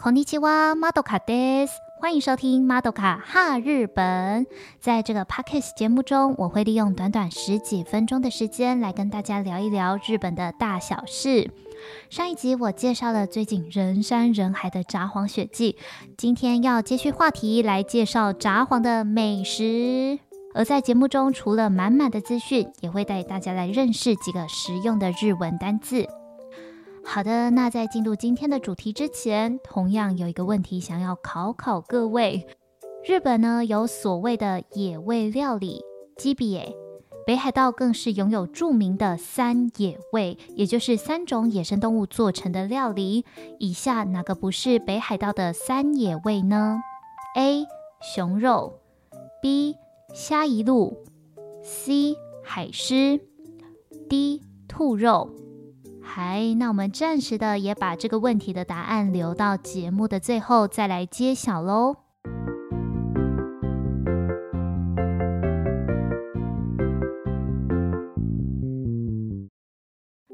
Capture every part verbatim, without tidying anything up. こんにちは、Madokaです。欢迎收听 Madoka 哈日本。在这个 podcast 节目中，我会利用短短十几分钟的时间来跟大家聊一聊日本的大小事。上一集我介绍了最近人山人海的札幌雪季，今天要接续话题来介绍札幌的美食。而在节目中，除了满满的资讯，也会带大家来认识几个实用的日文单字。好的，那在进入今天的主题之前，同样有一个问题想要考考各位。日本呢，有所谓的野味料理ジビエ，北海道更是拥有著名的三野味，也就是三种野生动物做成的料理。以下哪个不是北海道的三野味呢？ A. 熊肉 B. 虾夷鹭 C. 海狮 D. 兔肉。嗨，那我们暂时的也把这个问题的答案留到节目的最后再来揭晓咯。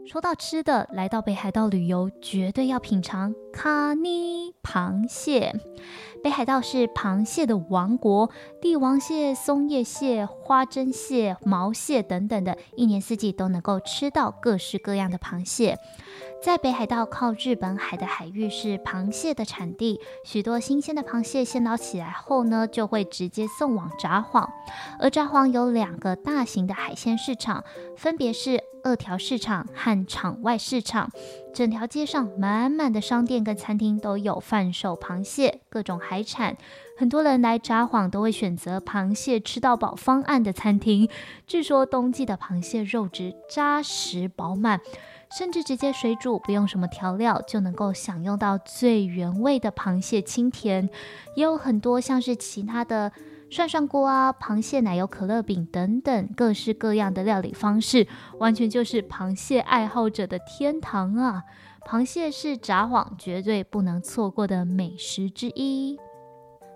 说到吃的，来到北海道旅游绝对要品尝卡尼螃蟹。北海道是螃蟹的王国，帝王蟹、松叶蟹、花针蟹、毛蟹等等的，一年四季都能够吃到各式各样的螃蟹。在北海道靠日本海的海域是螃蟹的产地，许多新鲜的螃蟹现捞起来后呢，就会直接送往札幌。而札幌有两个大型的海鲜市场，分别是二条市场和场外市场，整条街上满满的商店跟餐厅都有贩售螃蟹，各种海产。很多人来札幌都会选择螃蟹吃到饱方案的餐厅，据说冬季的螃蟹肉质扎实饱满，甚至直接水煮，不用什么调料就能够享用到最原味的螃蟹清甜。也有很多像是其他的涮涮锅啊、螃蟹奶油可乐饼等等各式各样的料理方式，完全就是螃蟹爱好者的天堂啊！螃蟹是札幌绝对不能错过的美食之一。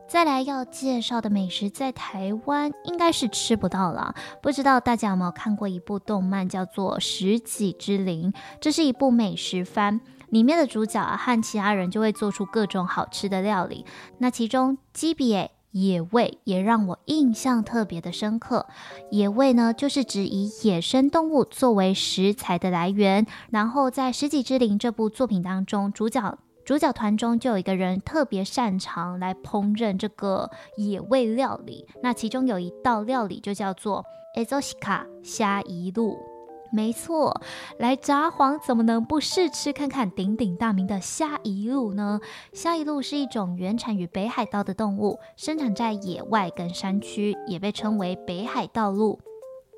再来要介绍的美食在台湾应该是吃不到了，不知道大家有没有看过一部动漫叫做《食戟之灵》，这是一部美食番，里面的主角啊和其他人就会做出各种好吃的料理。那其中ジビエ野味也让我印象特别的深刻。野味呢，就是指以野生动物作为食材的来源，然后在《食戟之灵》这部作品当中，主角主角团中就有一个人特别擅长来烹饪这个野味料理，那其中有一道料理就叫做 Ezoshika 虾夷鹭。没错，来札幌怎么能不试吃看看鼎鼎大名的虾夷鹭呢？虾夷鹭是一种原产于北海道的动物，生长在野外跟山区，也被称为北海道鹭。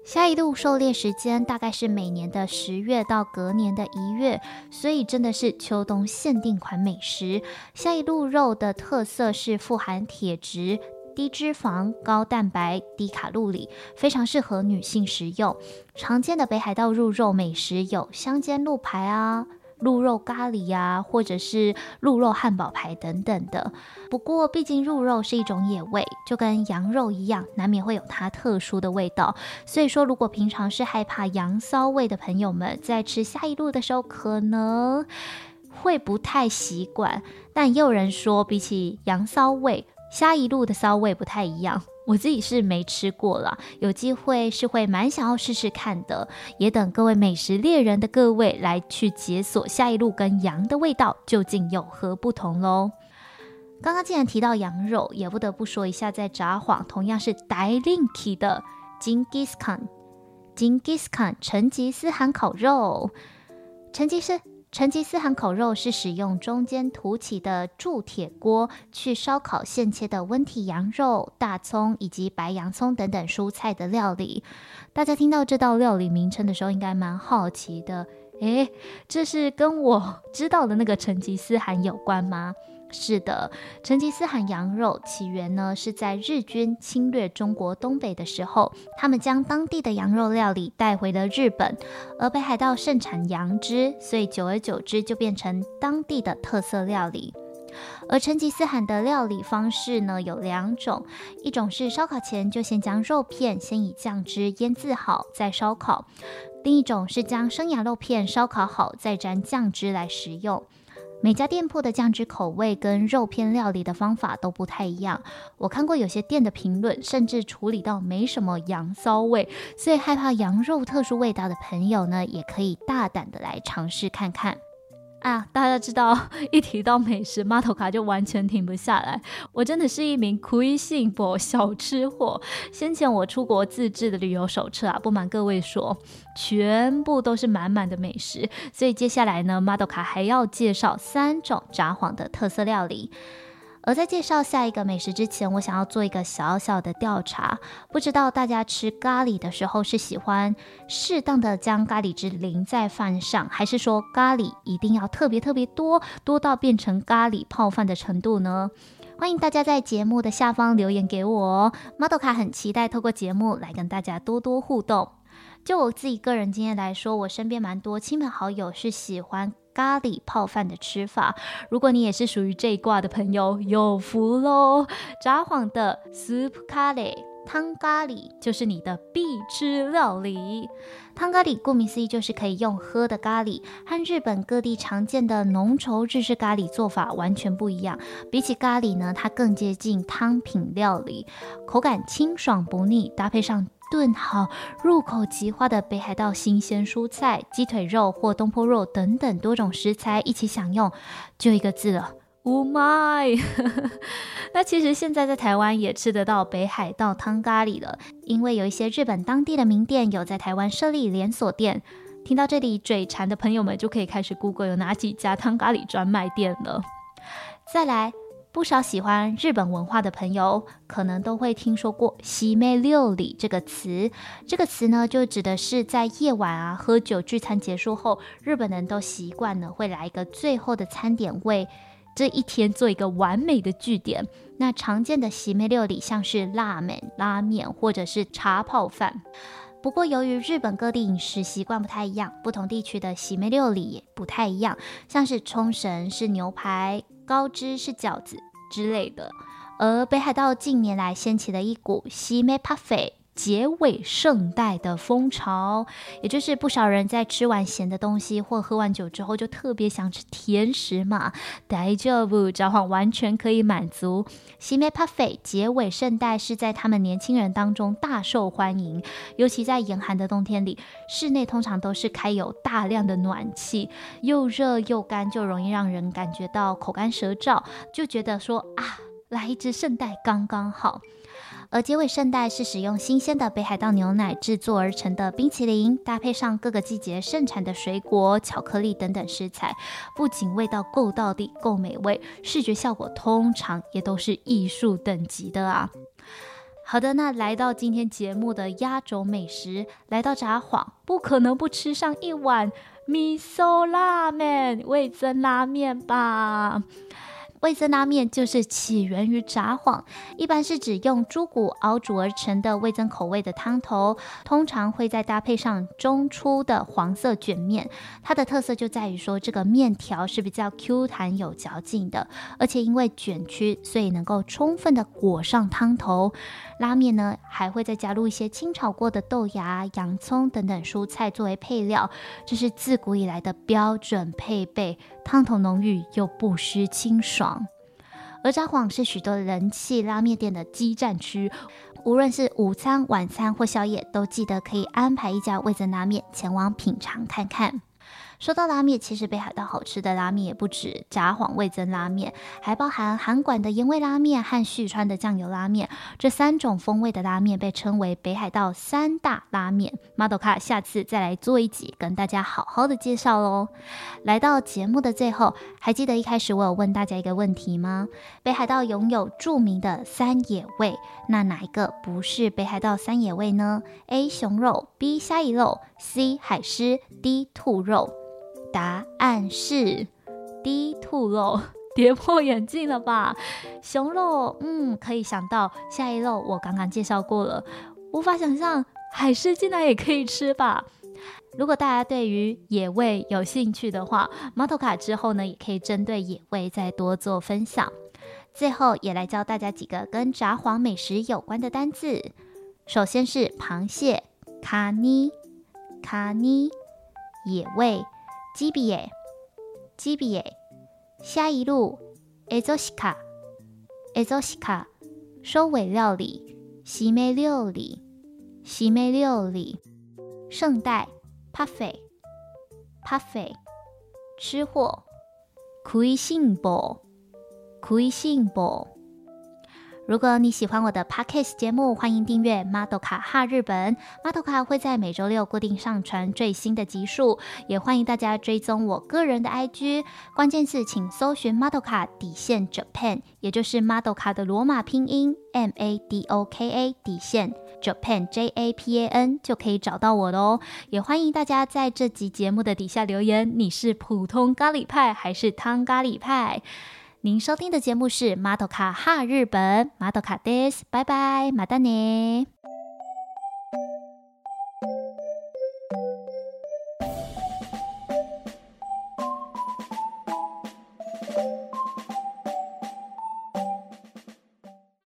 虾夷鹭狩猎时间大概是每年的十月到隔年的一月，所以真的是秋冬限定款美食。虾夷鹭肉的特色是富含铁质、低脂肪、高蛋白、低卡路里，非常适合女性食用。常见的北海道鹿肉美食有香煎鹿排啊、鹿肉咖喱啊，或者是鹿肉汉堡排等等的。不过毕竟鹿肉是一种野味，就跟羊肉一样，难免会有它特殊的味道，所以说如果平常是害怕羊骚味的朋友们，在吃虾夷鹭的时候可能会不太习惯。但也有人说比起羊骚味，虾夷鹭的骚味不太一样，我自己是没吃过了，有机会是会蛮想要试试看的，也等各位美食猎人的各位来去解锁下一路跟羊的味道究竟有何不同咯。刚刚既然提到羊肉，也不得不说一下在札幌同样是大人気的成吉思汗，成吉思汗成吉思汗烤肉。成吉思成吉思汗烤肉是使用中间凸起的铸铁锅去烧烤现切的温体羊肉、大葱以及白洋葱等等蔬菜的料理。大家听到这道料理名称的时候应该蛮好奇的，诶，这是跟我知道的那个成吉思汗有关吗？是的，成吉思汗羊肉起源呢是在日军侵略中国东北的时候，他们将当地的羊肉料理带回了日本，而北海道盛产羊脂，所以久而久之就变成当地的特色料理。而成吉思汗的料理方式呢有两种，一种是烧烤前就先将肉片先以酱汁腌制好再烧烤，另一种是将生羊肉片烧烤好再沾酱汁来食用。每家店铺的酱汁口味跟肉片料理的方法都不太一样。我看过有些店的评论，甚至处理到没什么羊骚味，所以害怕羊肉特殊味道的朋友呢，也可以大胆的来尝试看看。啊，大家知道一提到美食 Madoka 就完全停不下来，我真的是一名食いしん坊小吃货。先前我出国自制的旅游手册啊，不瞒各位说，全部都是满满的美食，所以接下来呢 Madoka 还要介绍三种札幌的特色料理。而在介绍下一个美食之前，我想要做一个小小的调查，不知道大家吃咖喱的时候是喜欢适当的将咖喱汁淋在饭上，还是说咖喱一定要特别特别多，多到变成咖喱泡饭的程度呢？欢迎大家在节目的下方留言给我哦， Madoka 很期待透过节目来跟大家多多互动。就我自己个人经验来说，我身边蛮多亲朋好友是喜欢咖喱泡饭的吃法，如果你也是属于这一挂的朋友，有福咯。札幌的 soup curry 汤咖喱就是你的必吃料理。汤咖喱顾名思义就是可以用喝的咖喱，和日本各地常见的浓稠日式咖喱做法完全不一样。比起咖喱呢，它更接近汤品料理，口感清爽不腻，搭配上炖好入口即化的北海道新鲜蔬菜、鸡腿肉或东坡肉等等多种食材一起享用，就一个字了，うまい。那其实现在在台湾也吃得到北海道汤咖喱了，因为有一些日本当地的名店有在台湾设立连锁店。听到这里嘴馋的朋友们就可以开始 Google 有哪几家汤咖喱专卖店了。再来，不少喜欢日本文化的朋友可能都会听说过締め料理这个词。这个词呢，就指的是在夜晚啊喝酒聚餐结束后，日本人都习惯呢会来一个最后的餐点，为这一天做一个完美的句点。那常见的締め料理像是拉面、拉面或者是茶泡饭。不过由于日本各地饮食习惯不太一样，不同地区的締め料理也不太一样，像是冲绳是牛排，高知是饺子之类的。而北海道近年来掀起了一股締めパフェ结尾盛代的风潮，也就是不少人在吃完咸的东西或喝完酒之后就特别想吃甜食嘛，大丈夫，札幌完全可以满足。締めパフェ结尾盛代是在他们年轻人当中大受欢迎，尤其在严寒的冬天里，室内通常都是开有大量的暖气，又热又干，就容易让人感觉到口干舌燥，就觉得说啊，来一支圣代刚刚好。而结尾圣代是使用新鲜的北海道牛奶制作而成的冰淇淋，搭配上各个季节盛产的水果、巧克力等等食材，不仅味道够道地、够美味，视觉效果通常也都是艺术等级的啊。好的，那来到今天节目的压轴美食，来到札幌不可能不吃上一碗味噌拉面、味噌拉面吧。味噌拉面就是起源于札幌，一般是指用猪骨熬煮而成的味噌口味的汤头，通常会再搭配上中出的黄色卷面。它的特色就在于说，这个面条是比较 Q 弹有嚼劲的，而且因为卷曲，所以能够充分的裹上汤头。拉面呢，还会再加入一些清炒过的豆芽、洋葱等等蔬菜作为配料，这是自古以来的标准配备，汤头浓郁又不失清爽。而札幌是许多人气拉面店的激战区，无论是午餐、晚餐或宵夜，都记得可以安排一家味噌拉面前往品尝看看。说到拉面，其实北海道好吃的拉面也不止札幌味噌拉面，还包含函馆的盐味拉面和旭川的酱油拉面，这三种风味的拉面被称为北海道三大拉面。 Madoka 下次再来做一集跟大家好好的介绍咯。来到节目的最后，还记得一开始我有问大家一个问题吗？北海道拥有著名的三野味，那哪一个不是北海道三野味呢？ A 熊肉， B 虾夷肉， C 海狮， D 兔肉。答案是 D 兔肉，跌破眼镜了吧？熊肉，嗯，可以想到，虾夷肉我刚刚介绍过了，无法想象海狮竟然也可以吃吧。如果大家对于野味有兴趣的话， Madoka 之后呢也可以针对野味再多做分享。最后也来教大家几个跟札幌美食有关的单字，首先是螃蟹，卡尼，卡尼，野味，ジビエ，ジビエ，下一路 Ezoshika Ezoshika 收尾料理，西梅料理，西梅料理。圣代 Puffy Puffy 吃货，食いしん坊食いしん坊。如果你喜欢我的 Podcast 节目，欢迎订阅 Madoka 哈日本。 Madoka 会在每周六固定上传最新的集数，也欢迎大家追踪我个人的 I G， 关键字请搜寻 Madoka 底线 Japan， 也就是 Madoka 的罗马拼音 M A D O K A 底线 Japan J A P A N 就可以找到我咯。也欢迎大家在这集节目的底下留言，你是普通咖喱派还是汤咖喱派。您收听的节目是Madoka哈日本，Madokaです，拜拜，またね。